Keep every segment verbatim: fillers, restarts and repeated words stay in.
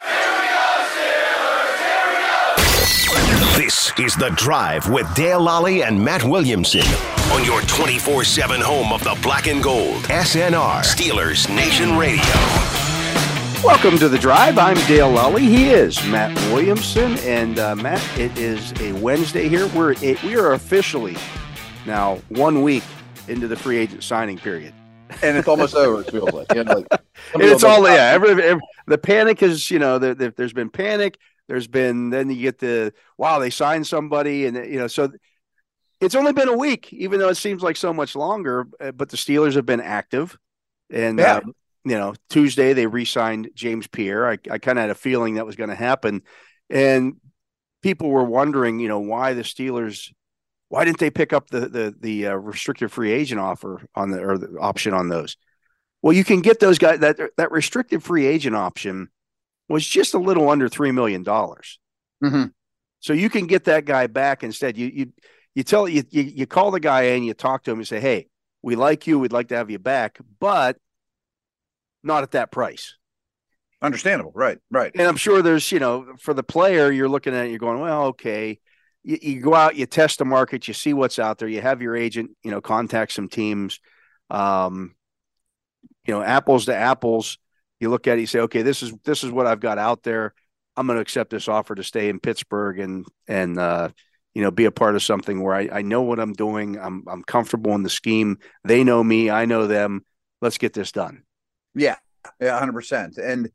Here we go, Steelers! Here we go! This is The Drive with Dale Lally and Matt Williamson. On your twenty-four seven home of the black and gold, S N R Steelers Nation Radio. Welcome to The Drive. I'm Dale Lally. He is Matt Williamson. And uh, Matt, it is a Wednesday here. We're it, we are officially now one week into the free agent signing period. And it's almost over, it feels like. And like and it's all, yeah. Every, every, the panic is, you know, the, the, there's been panic. There's been, then you get the, wow, they signed somebody. And, you know, so... It's only been a week, even though it seems like so much longer, but the Steelers have been active. And, yeah. um, you know, Tuesday they re-signed James Pierre. I, I kind of had a feeling that was going to happen. And people were wondering, you know, why the Steelers, why didn't they pick up the the, the uh, restricted free agent offer on the or the option on those? Well, you can get those guys, that, that restricted free agent option was just a little under three million dollars. Mm-hmm. So you can get that guy back instead. You, you, You tell you, you you call the guy in, you talk to him, and say, "Hey, we like you. We'd like to have you back, but not at that price." Understandable, right? Right. And I'm sure there's, you know, for the player, you're looking at it, you're going, "Well, okay." You, you go out, you test the market, you see what's out there. You have your agent, you know, contact some teams. Um, you know, apples to apples. You look at it, you say, "Okay, this is this is what I've got out there. I'm going to accept this offer to stay in Pittsburgh and and." uh you know, be a part of something where I, I know what I'm doing. I'm I'm comfortable in the scheme. They know me. I know them. Let's get this done. Yeah, yeah, one hundred percent. And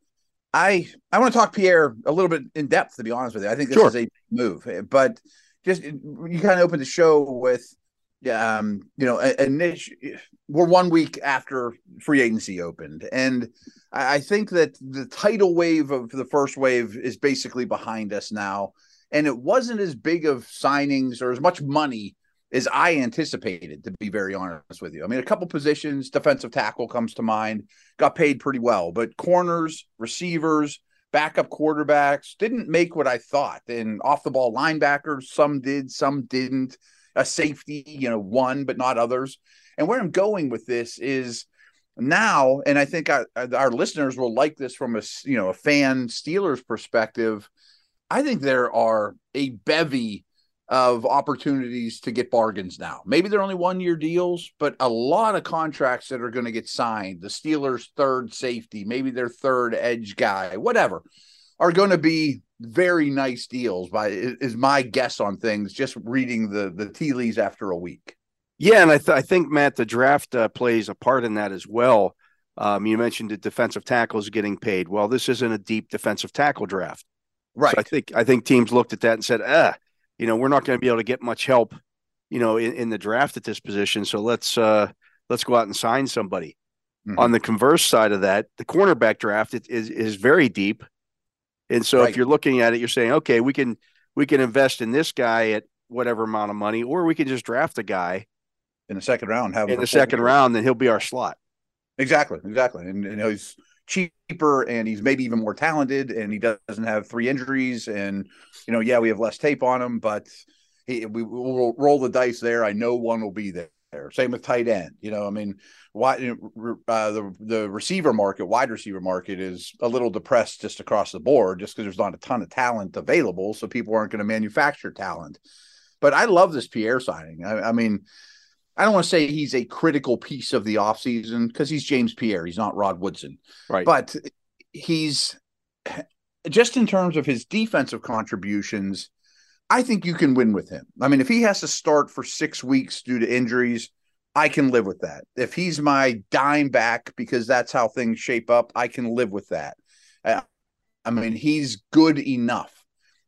I I want to talk Pierre a little bit in depth, to be honest with you. I think this sure. is a move. But just you kind of opened the show with, um, you know, a, a niche. We're one week after free agency opened. And I think that the tidal wave of the first wave is basically behind us now. And it wasn't as big of signings or as much money as I anticipated, to be very honest with you. I mean, a couple positions, defensive tackle comes to mind, got paid pretty well. But corners, receivers, backup quarterbacks didn't make what I thought. And off-the-ball linebackers, some did, some didn't. A safety, you know, one, but not others. And where I'm going with this is now, and I think our, our listeners will like this from a, you know, a fan Steelers perspective, I think there are a bevy of opportunities to get bargains now. Maybe they're only one-year deals, but a lot of contracts that are going to get signed, the Steelers' third safety, maybe their third edge guy, whatever, are going to be very nice deals, by is my guess on things, just reading the, the tea leaves after a week. Yeah, and I, th- I think, Matt, the draft uh, plays a part in that as well. Um, you mentioned the defensive tackles getting paid. Well, this isn't a deep defensive tackle draft. Right. So I think I think teams looked at that and said, ah, you know, we're not going to be able to get much help, you know, in, in the draft at this position. So let's uh, let's go out and sign somebody. Mm-hmm. On the converse side of that, the cornerback draft it, is is very deep. And so right. if you're looking at it, you're saying, OK, we can we can invest in this guy at whatever amount of money, or we can just draft a guy in the second round. Have in the second round, then he'll be our slot. Exactly. Exactly. And, and he's cheaper and he's maybe even more talented and he doesn't have three injuries and, you know, yeah, we have less tape on him, but he, we will roll the dice there. I know one will be there. Same with tight end. You know, I mean, why uh, the, the receiver market, wide receiver market is a little depressed just across the board just because there's not a ton of talent available. So people aren't going to manufacture talent, but I love this Pierre signing. I, I mean, I don't want to say he's a critical piece of the offseason because he's James Pierre. He's not Rod Woodson. Right. But he's just in terms of his defensive contributions, I think you can win with him. I mean, if he has to start for six weeks due to injuries, I can live with that. If he's my dime back because that's how things shape up, I can live with that. Uh, I mean, he's good enough.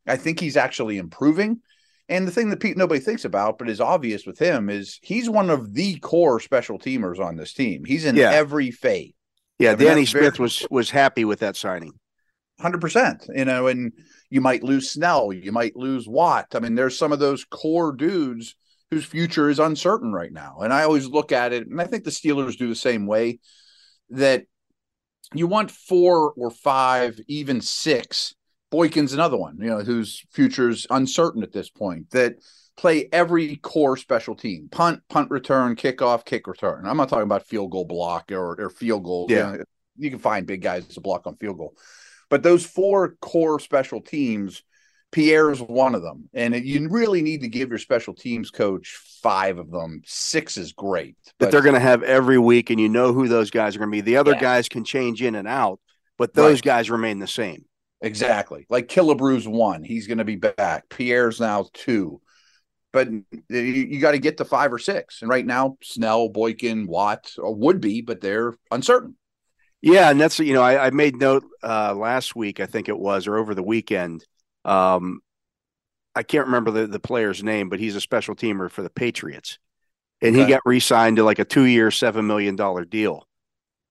I think he's actually improving. And the thing that Pete, nobody thinks about, but is obvious with him, is he's one of the core special teamers on this team. He's in yeah. every phase. Yeah, I mean, Danny Smith very- was was happy with that signing. one hundred percent, you know, and you might lose Snell, you might lose Watt. I mean, there's some of those core dudes whose future is uncertain right now. And I always look at it, and I think the Steelers do the same way, that you want four or five, even six. Boykin's another one, you know, whose future's uncertain at this point, that play every core special team. Punt, punt return, kickoff, kick return. I'm not talking about field goal block or, or field goal. Yeah. You know, you can find big guys to block on field goal. But those four core special teams, Pierre's one of them. And you really need to give your special teams coach five of them. Six is great. But that they're going to have every week, and you know who those guys are going to be. The other yeah. guys can change in and out, but those right. guys remain the same. Exactly. Like Killebrew's one. He's going to be back. Pierre's now two. But you, you got to get to five or six. And right now, Snell, Boykin, Watt or would be, but they're uncertain. Yeah, and that's, you know, I, I made note uh, last week, I think it was, or over the weekend. Um, I can't remember the, the player's name, but he's a special teamer for the Patriots. And okay. he got re-signed to like a two-year, seven million dollars deal.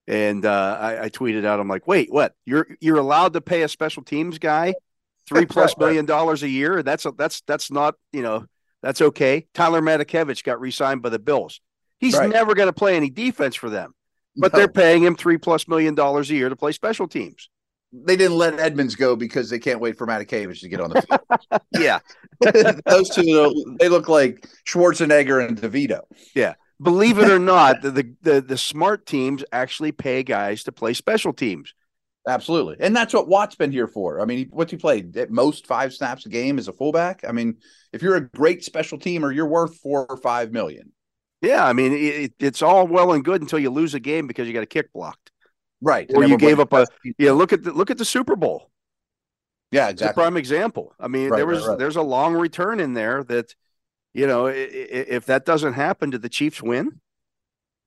And uh, I, I tweeted out, I'm like, wait, what? You're you're allowed to pay a special teams guy three plus million dollars a year? That's a, that's that's not, you know, that's okay. Tyler Matakevich got re-signed by the Bills. He's right. never going to play any defense for them. But no. they're paying him three plus million dollars a year to play special teams. They didn't let Edmonds go because they can't wait for Matakevich to get on the field. yeah. Those two, they look like Schwarzenegger and DeVito. Yeah. Believe it or not, the, the, the smart teams actually pay guys to play special teams. Absolutely. And that's what Watt's been here for. I mean, what's he played? At most five snaps a game as a fullback? I mean, if you're a great special teamer, you're worth four or five million. Yeah, I mean, it, it's all well and good until you lose a game because you got a kick blocked, right? Or you gave up a yeah. Look at the, look at the Super Bowl. Yeah, exactly. It's a prime example. I mean, right, there was right, right. there's a long return in there that, you know, if that doesn't happen, did the Chiefs win?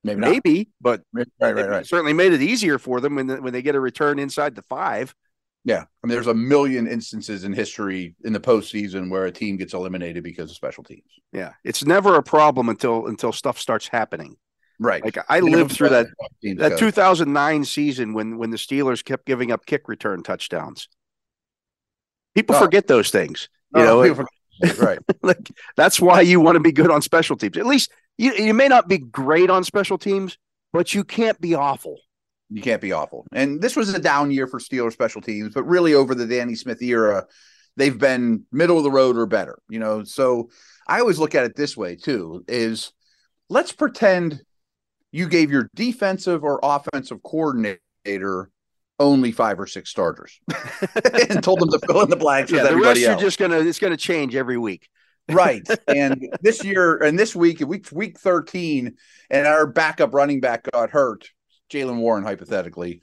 Maybe, not. maybe, but right, right, right, right. certainly made it easier for them when the, when they get a return inside the five. Yeah, I mean, there's a million instances in history in the postseason where a team gets eliminated because of special teams. Yeah, it's never a problem until until stuff starts happening. Right. Like I lived through that that two thousand nine season when when the Steelers kept giving up kick return touchdowns. People oh. forget those things, you oh, know. Forget, right. Like that's why you want to be good on special teams. At least you you may not be great on special teams, but you can't be awful. You can't be awful. And this was a down year for Steelers special teams, but really over the Danny Smith era, they've been middle of the road or better, you know? So I always look at it this way too, is let's pretend you gave your defensive or offensive coordinator only five or six starters and told them to fill in the blanks yeah, with everybody the rest else. You're just going to, it's going to change every week. Right. And this year and this week, week, week thirteen, and our backup running back got hurt. Jaylen Warren, hypothetically.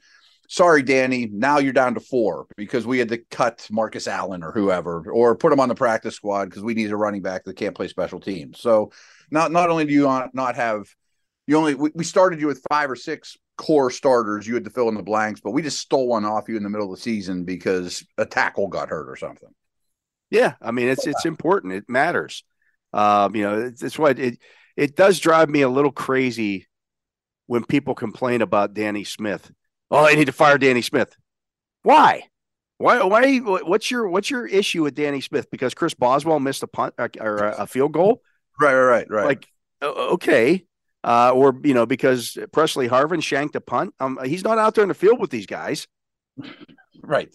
Sorry, Danny, now you're down to four because we had to cut Marcus Allen or whoever, or put him on the practice squad because we need a running back that can't play special teams. So not not only do you not have – you only we, we started you with five or six core starters you had to fill in the blanks, but we just stole one off you in the middle of the season because a tackle got hurt or something. Yeah, I mean, it's it's important. It matters. Um, you know, it's, it's what it, – it does drive me a little crazy – when people complain about Danny Smith. Oh, I need to fire Danny Smith. Why? Why? Why? What's your What's your issue with Danny Smith? Because Chris Boswell missed a punt or a field goal. Right, right, right. Like, okay, uh, or you know, because Presley Harvin shanked a punt. Um, he's not out there in the field with these guys. Right.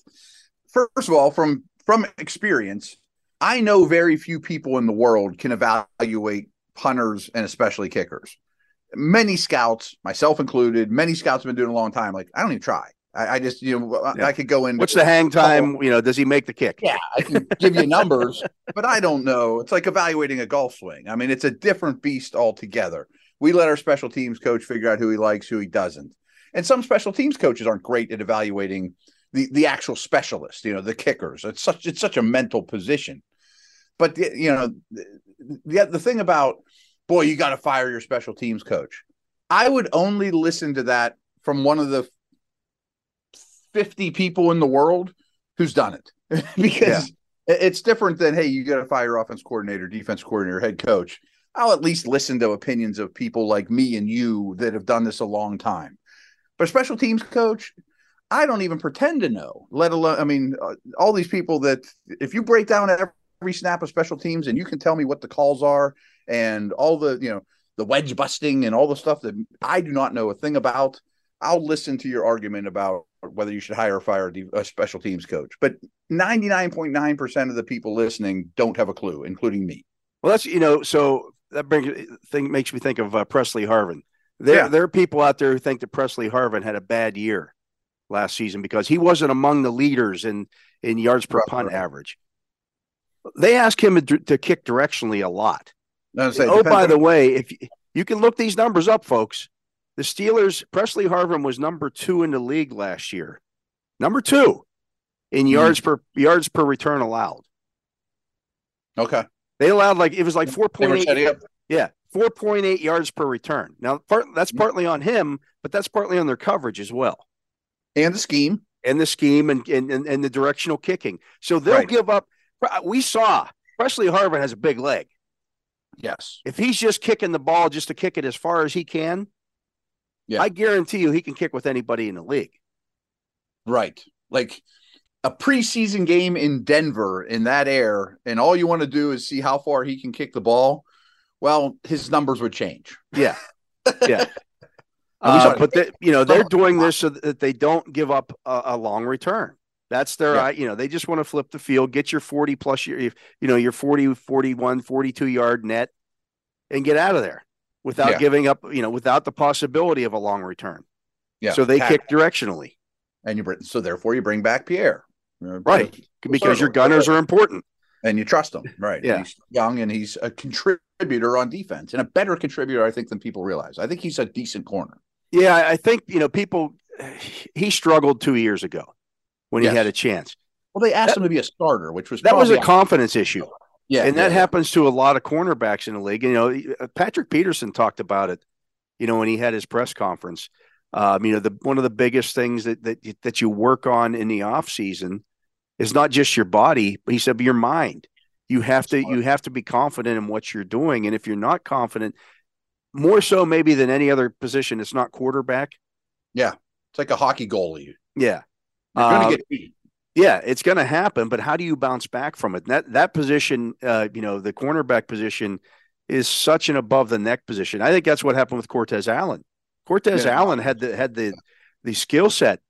First of all, from from experience, I know very few people in the world can evaluate punters and especially kickers. Many scouts, myself included, many scouts have been doing a long time. Like, I don't even try. I, I just, you know, I, yeah. I could go in. What's the hang time? Oh, you know, does he make the kick? Yeah, I can give you numbers, but I don't know. It's like evaluating a golf swing. I mean, it's a different beast altogether. We let our special teams coach figure out who he likes, who he doesn't. And some special teams coaches aren't great at evaluating the the actual specialist, you know, the kickers. It's such it's such a mental position. But the, you know, the the thing about, boy, you got to fire your special teams coach. I would only listen to that from one of the fifty people in the world who's done it, because yeah. it's different than, hey, you got to fire your offense coordinator, defense coordinator, head coach. I'll at least listen to opinions of people like me and you that have done this a long time. But special teams coach, I don't even pretend to know, let alone, I mean, uh, all these people that if you break down every snap of special teams and you can tell me what the calls are and all the, you know, the wedge busting and all the stuff that I do not know a thing about, I'll listen to your argument about whether you should hire or fire a special teams coach. But ninety-nine point nine percent of the people listening don't have a clue, including me. Well, that's, you know, so that brings thing makes me think of uh, Presley Harvin. There, yeah. there are people out there who think that Presley Harvin had a bad year last season because he wasn't among the leaders in, in yards per right, punt right. average. They ask him to, to kick directionally a lot. Saying, oh, by on- the way, if you, you can look these numbers up, folks. The Steelers, Presley Harvin was number two in the league last year, number two in yards mm-hmm. per yards per return allowed. Okay, they allowed like it was like four point eight, yeah, four point eight yards per return. Now part, that's mm-hmm. partly on him, but that's partly on their coverage as well, and the scheme, and the scheme, and and and, and the directional kicking. So they'll right. give up. We saw Presley Harvin has a big leg. Yes, if he's just kicking the ball just to kick it as far as he can. Yeah. I guarantee you he can kick with anybody in the league. Right. Like a preseason game in Denver in that air, and all you want to do is see how far he can kick the ball. Well, his numbers would change. Yeah. Yeah. uh, but, they, you know, they're doing this so that they don't give up a, a long return. That's their, yeah. uh, you know, they just want to flip the field, get your forty plus, your, you know, your forty, forty-one, forty-two yard net and get out of there. Without yeah. giving up, you know, without the possibility of a long return. Yeah. So they Patrick. kick directionally. And you bring, so therefore you bring back Pierre. Uh, right. Because your gunners are important. And you trust them. Right. Yeah. He's young and he's a contributor on defense and a better contributor, I think, than people realize. I think he's a decent corner. Yeah. I think, you know, people, he struggled two years ago when yes. he had a chance. Well, they asked that, him to be a starter, which was that was a confidence issue. Yeah, and that yeah. happens to a lot of cornerbacks in the league. You know, Patrick Peterson talked about it, you know, when he had his press conference. Um, you know, the one of the biggest things that that you, that you work on in the offseason is not just your body, but he said, but your mind. You have to you have to be confident in what you're doing, and if you're not confident, more so maybe than any other position, it's not quarterback. Yeah, it's like a hockey goalie. Yeah, you're going to um, get beat. Yeah, it's going to happen, but how do you bounce back from it? That that position, uh, you know, the cornerback position is such an above-the-neck position. I think that's what happened with Cortez Allen. Cortez yeah. Allen had the had the the skill set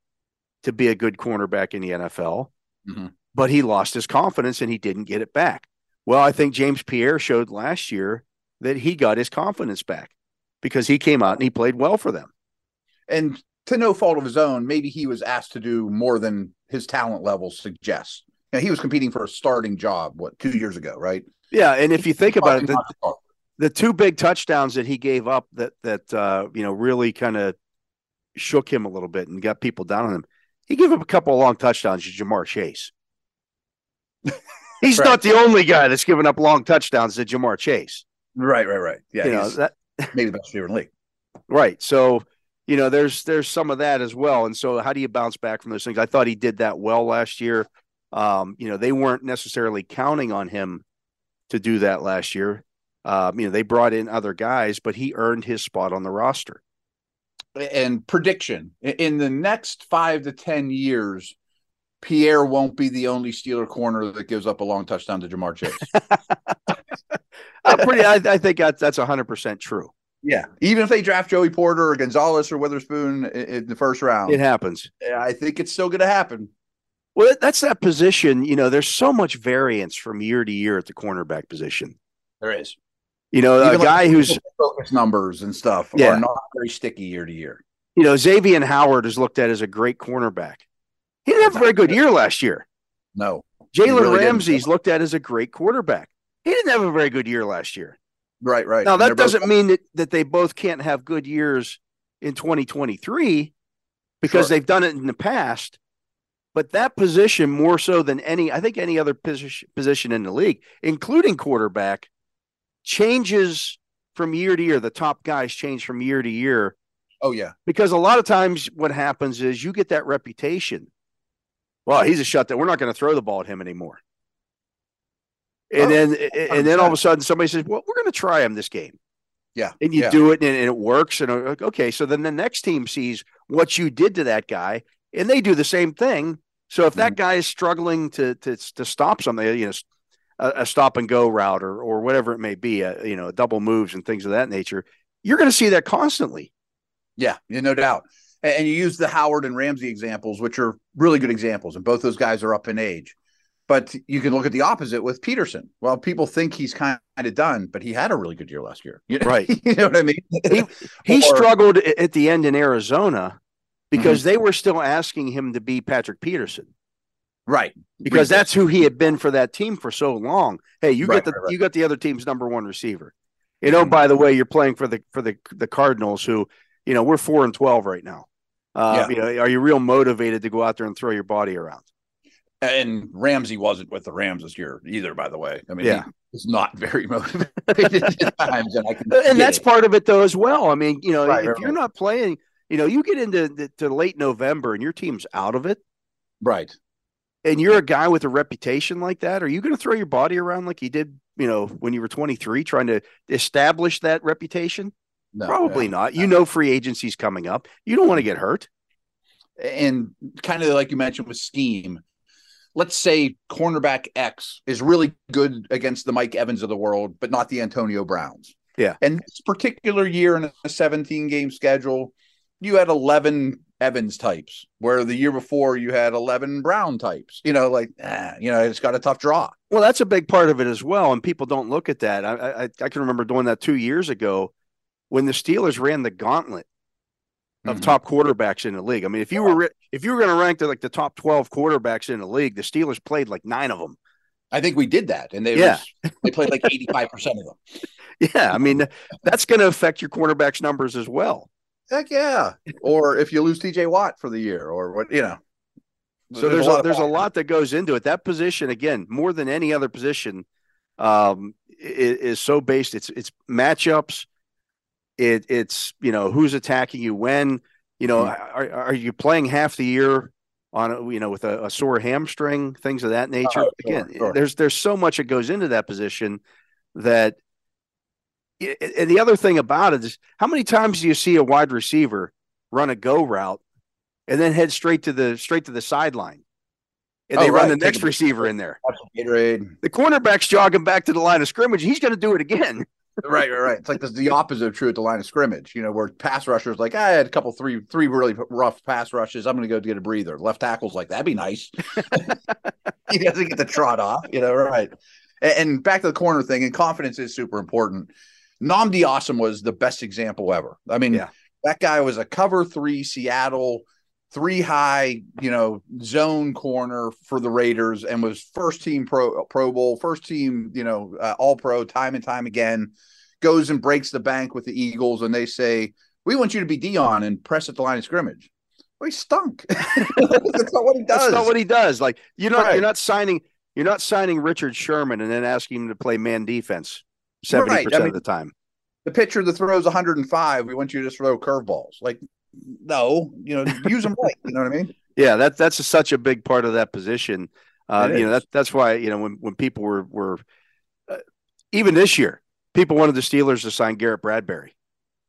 to be a good cornerback in the N F L, mm-hmm. but he lost his confidence and he didn't get it back. Well, I think James Pierre showed last year that he got his confidence back because he came out and he played well for them. And to no fault of his own, maybe he was asked to do more than his talent level suggests. Now, he was competing for a starting job, what, two years ago, right? Yeah, and if you think about it, the, the two big touchdowns that he gave up that, that uh, you know, really kind of shook him a little bit and got people down on him, he gave up a couple of long touchdowns to Jamar Chase. He's right. not the only guy that's given up long touchdowns to Jamar Chase. Right, right, right. Yeah, you know, that, maybe the best receiver in the league. Right, so... You know, there's there's some of that as well. And so how do you bounce back from those things? I thought he did that well last year. Um, you know, they weren't necessarily counting on him to do that last year. Uh, you know, they brought in other guys, but he earned his spot on the roster. And prediction, in the next five to ten years, Pierre won't be the only Steeler corner that gives up a long touchdown to Jamar Chase. I'm pretty, I, I think that's, that's one hundred percent true. Yeah, even if they draft Joey Porter or Gonzalez or Witherspoon in the first round. It happens. I think it's still going to happen. Well, that's that position. You know, there's so much variance from year to year at the cornerback position. There is. You know, even a guy like who's – focus numbers and stuff yeah. are not very sticky year to year. You know, Xavier Howard is looked at as a great cornerback. He didn't have a very good year last year. No. Jaylen really Ramsey's didn't. Looked at as a great quarterback. He didn't have a very good year last year. Right, right. Now, that doesn't both- mean that, that they both can't have good years in twenty twenty-three because sure. they've done it in the past. But that position, more so than any, I think any other position, position in the league, including quarterback, changes from year to year. The top guys change from year to year. Oh, yeah. Because a lot of times what happens is you get that reputation. Well, he's a shutdown. We're not going to throw the ball at him anymore. And oh, then and I'm then all of a sudden somebody says, well, we're going to try him this game. Yeah. And you yeah. do it and, and it works. And like, okay, so then the next team sees what you did to that guy and they do the same thing. So if that mm-hmm. guy is struggling to, to, to stop something, you know, a, a stop and go route or, or whatever it may be, a, you know, double moves and things of that nature, you're going to see that constantly. Yeah, no doubt. And you use the Howard and Ramsey examples, which are really good examples. And both those guys are up in age. But you can look at the opposite with Peterson. Well, people think he's kind of done, but he had a really good year last year. You know, right. You know what I mean? He, he or, struggled at the end in Arizona because mm-hmm. they were still asking him to be Patrick Peterson. Right. Because that's who he had been for that team for so long. Hey, you right, got the right, right. you got the other team's number one receiver. You know, mm-hmm. by the way, you're playing for the for the, the Cardinals who, you know, we're four and twelve right now. Uh, yeah. You know, are you real motivated to go out there and throw your body around? And Ramsey wasn't with the Rams this year either, by the way. I mean, yeah. he was not very motivated at times. And, I can and that's it. part of it, though, as well. I mean, you know, right, if right, you're right. not playing, you know, you get into the, to late November and your team's out of it. Right. And you're a guy with a reputation like that. Are you going to throw your body around like you did, you know, when you were twenty-three, trying to establish that reputation? No, Probably no, not. No. You know, free agency's coming up. You don't want to get hurt. And kind of like you mentioned with scheme, let's say cornerback X is really good against the Mike Evans of the world, but not the Antonio Browns. Yeah. And this particular year in a seventeen game schedule, you had eleven Evans types, where the year before you had eleven Brown types, you know, like, eh, you know, it's got a tough draw. Well, that's a big part of it as well. And people don't look at that. I, I, I can remember doing that two years ago when the Steelers ran the gauntlet of mm-hmm. top quarterbacks in the league. I mean, if you were if you were going to rank the, like the top twelve quarterbacks in the league, the Steelers played like nine of them. I think we did that, and they yeah. was, they played like eighty-five percent of them. Yeah, I mean, that's going to affect your quarterback's numbers as well. Heck yeah. Or if you lose T J Watt for the year or what, you know. So, so there's there's, a, a, there's a lot that goes into it. That position, again, more than any other position, um, is, is so based. It's it's matchups. It it's, you know, who's attacking you when, you know, are are you playing half the year on, you know, with a, a sore hamstring, things of that nature. Oh, sure, Again, sure. there's, there's so much that goes into that position that, and the other thing about it is how many times do you see a wide receiver run a go route and then head straight to the, straight to the sideline and oh, they right. run the Take next a, receiver in there. The cornerback's jogging back to the line of scrimmage. He's going to do it again. right, right, right. It's like this, the opposite of true at the line of scrimmage, you know, where pass rushers like, I had a couple, three, three really rough pass rushes. I'm going to go get a breather. Left tackle's like, that'd be nice. He doesn't get the trot off, you know, right. And, and back to the corner thing, and confidence is super important. Nnamdi Asomugha was the best example ever. I mean, yeah. that guy was a cover three Seattle, three high, you know, zone corner for the Raiders and was first team pro pro bowl, first team, you know, uh, all pro time and time again, goes and breaks the bank with the Eagles. And they say, we want you to be Dion and press at the line of scrimmage. Well, he stunk. That's not what he does. That's not what he does. Like, you know, right. you're not signing, you're not signing Richard Sherman and then asking him to play man defense seventy percent right. I mean, of the time. The pitcher that throws one hundred five, we want you to just throw curveballs. Like, no, you know, use them right. You know what I mean? Yeah, that that's a, such a big part of that position. Uh, you know, that, that's why, you know, when, when people were, were uh, even this year, people wanted the Steelers to sign Garrett Bradbury.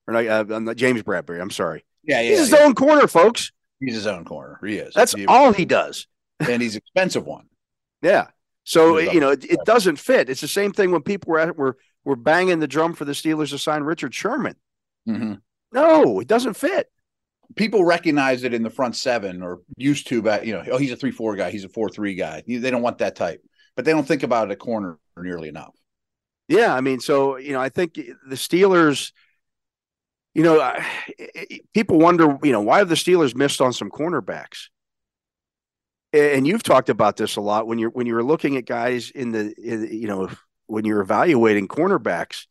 Or not, uh, not James Bradbury, I'm sorry. Yeah, yeah. He's his yeah. own corner, folks. He's his own corner. He is. That's he, all he does. And he's an expensive one. Yeah. So, you know, it, it doesn't fit. It's the same thing when people were, at, were, were banging the drum for the Steelers to sign Richard Sherman. Mm-hmm. No, it doesn't fit. People recognize it in the front seven or used to, but you know, oh, he's a three, four guy. He's a four, three guy. They don't want that type, but they don't think about it at corner nearly enough. Yeah. I mean, so, you know, I think the Steelers, you know, uh, people wonder, you know, why have the Steelers missed on some cornerbacks? And you've talked about this a lot when you're, when you're looking at guys in the, in, you know, when you're evaluating cornerbacks,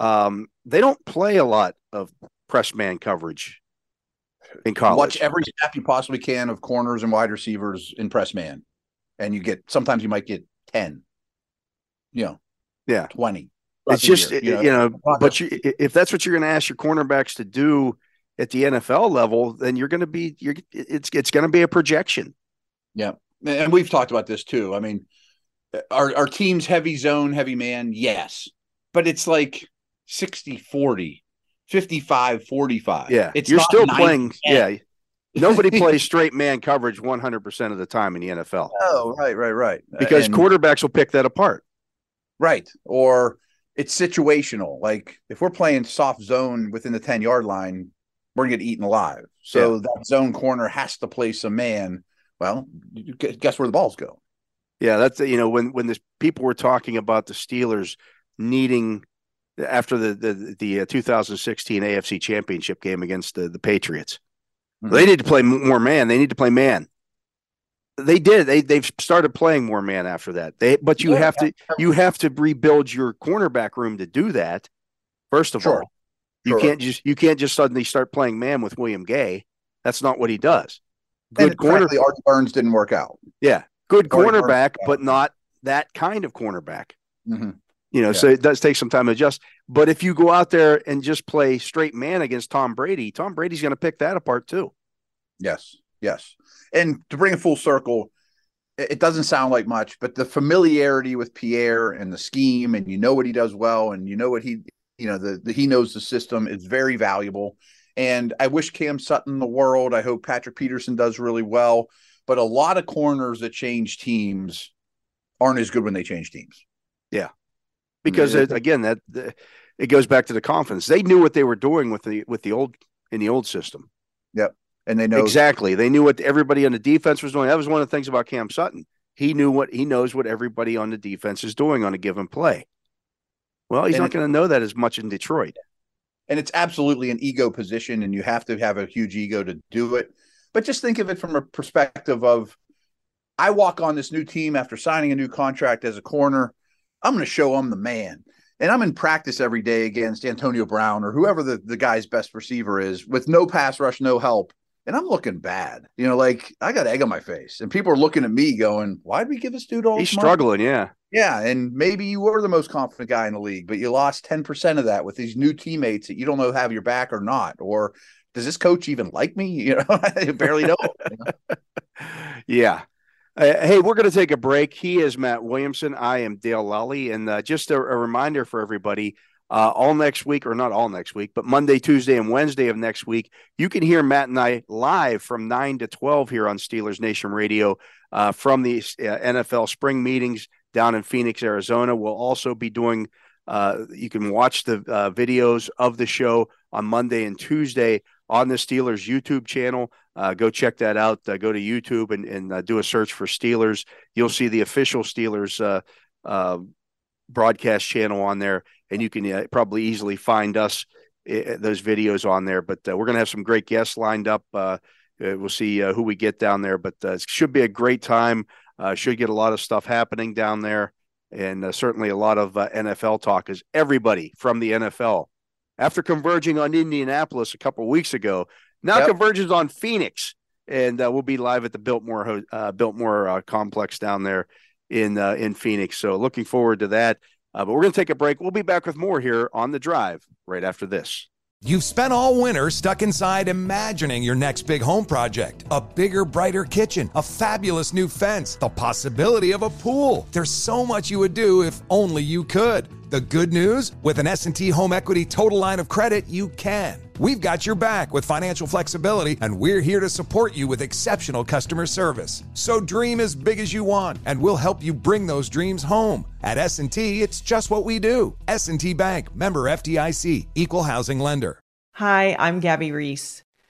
um, they don't play a lot of press man coverage. in college. Watch every snap you possibly can of corners and wide receivers in press man, and you get sometimes you might get ten, you know, yeah, twenty. It's just year, you know, you know but you, if that's what you're going to ask your cornerbacks to do at the N F L level, then you're going to be you're it's it's going to be a projection. Yeah, and we've talked about this too. I mean, our our team's heavy zone, heavy man, yes, but it's like sixty forty. fifty-five forty-five. Yeah. It's You're still ninety percent. Playing. Yeah. Nobody plays straight man coverage one hundred percent of the time in the N F L. Oh, right, right, right. Because and, quarterbacks will pick that apart. Right. Or it's situational. Like if we're playing soft zone within the ten-yard line, we're going to get eaten alive. So yeah. that zone corner has to play some man. Well, guess where the balls go. Yeah, that's, you know, when when this, people were talking about the Steelers needing – after the the, the uh, two thousand sixteen A F C Championship game against the, the Patriots. Mm-hmm. They need to play more man. They need to play man. They did. They they've started playing more man after that. They but you yeah, have yeah. to you have to rebuild your cornerback room to do that. First of sure. all, you sure. can't just you can't just suddenly start playing man with William Gay. That's not what he does. Good and corner frankly, Art Burns didn't work out. Yeah. Good Art cornerback, Burns. But not that kind of cornerback. Mm-hmm. You know, yeah. so it does take some time to adjust. But if you go out there and just play straight man against Tom Brady, Tom Brady's going to pick that apart too. Yes, yes. And to bring a full circle, it doesn't sound like much, but the familiarity with Pierre and the scheme, and you know what he does well, and you know what he, you know, the, the he knows the system is very valuable. And I wish Cam Sutton the world. I hope Patrick Peterson does really well. But a lot of corners that change teams aren't as good when they change teams. Yeah. Because it, again, that it goes back to the confidence. They knew what they were doing with the with the old in the old system. Yep, and they know exactly. They knew what everybody on the defense was doing. That was one of the things about Cam Sutton. He knew what he knows what everybody on the defense is doing on a given play. Well, he's and not going to know that as much in Detroit. And it's absolutely an ego position, and you have to have a huge ego to do it. But just think of it from a perspective of, I walk on this new team after signing a new contract as a corner. I'm going to show him the man. And I'm in practice every day against Antonio Brown or whoever the, the guy's best receiver is with no pass rush, no help. And I'm looking bad. You know, like I got egg on my face and people are looking at me going, why did we give this dude all this money? He's struggling. Yeah. Yeah. And maybe you were the most confident guy in the league, but you lost ten percent of that with these new teammates that you don't know have your back or not. Or does this coach even like me? You know, I barely know. You know? Yeah. Uh, hey, we're going to take a break. He is Matt Williamson. I am Dale Lally. And uh, just a, a reminder for everybody, uh, all next week, or not all next week, but Monday, Tuesday, and Wednesday of next week, you can hear Matt and I live from nine to twelve here on Steelers Nation Radio uh, from the uh, N F L Spring Meetings down in Phoenix, Arizona. We'll also be doing, uh, you can watch the uh, videos of the show on Monday and Tuesday on the Steelers YouTube channel. Uh, go check that out. Uh, go to YouTube and, and uh, do a search for Steelers. You'll see the official Steelers uh, uh, broadcast channel on there, and you can uh, probably easily find us, uh, those videos on there. But uh, we're going to have some great guests lined up. Uh, we'll see uh, who we get down there, but uh, it should be a great time. Uh, should get a lot of stuff happening down there, and uh, certainly a lot of uh, N F L talk, as everybody from the N F L, after converging on Indianapolis a couple of weeks ago, now yep. converges on Phoenix, and uh, we'll be live at the Biltmore uh, Biltmore uh, complex down there in uh, in Phoenix. So looking forward to that. Uh, but we're going to take a break. We'll be back with more here on The Drive right after this. You've spent all winter stuck inside imagining your next big home project. A bigger, brighter kitchen, a fabulous new fence, the possibility of a pool. There's so much you would do if only you could. The good news? With an S and T Home Equity Total Line of Credit, you can. We've got your back with financial flexibility, and we're here to support you with exceptional customer service. So dream as big as you want, and we'll help you bring those dreams home. At S and T, it's just what we do. S and T Bank, member F D I C, equal housing lender. Hi, I'm Gabby Reese.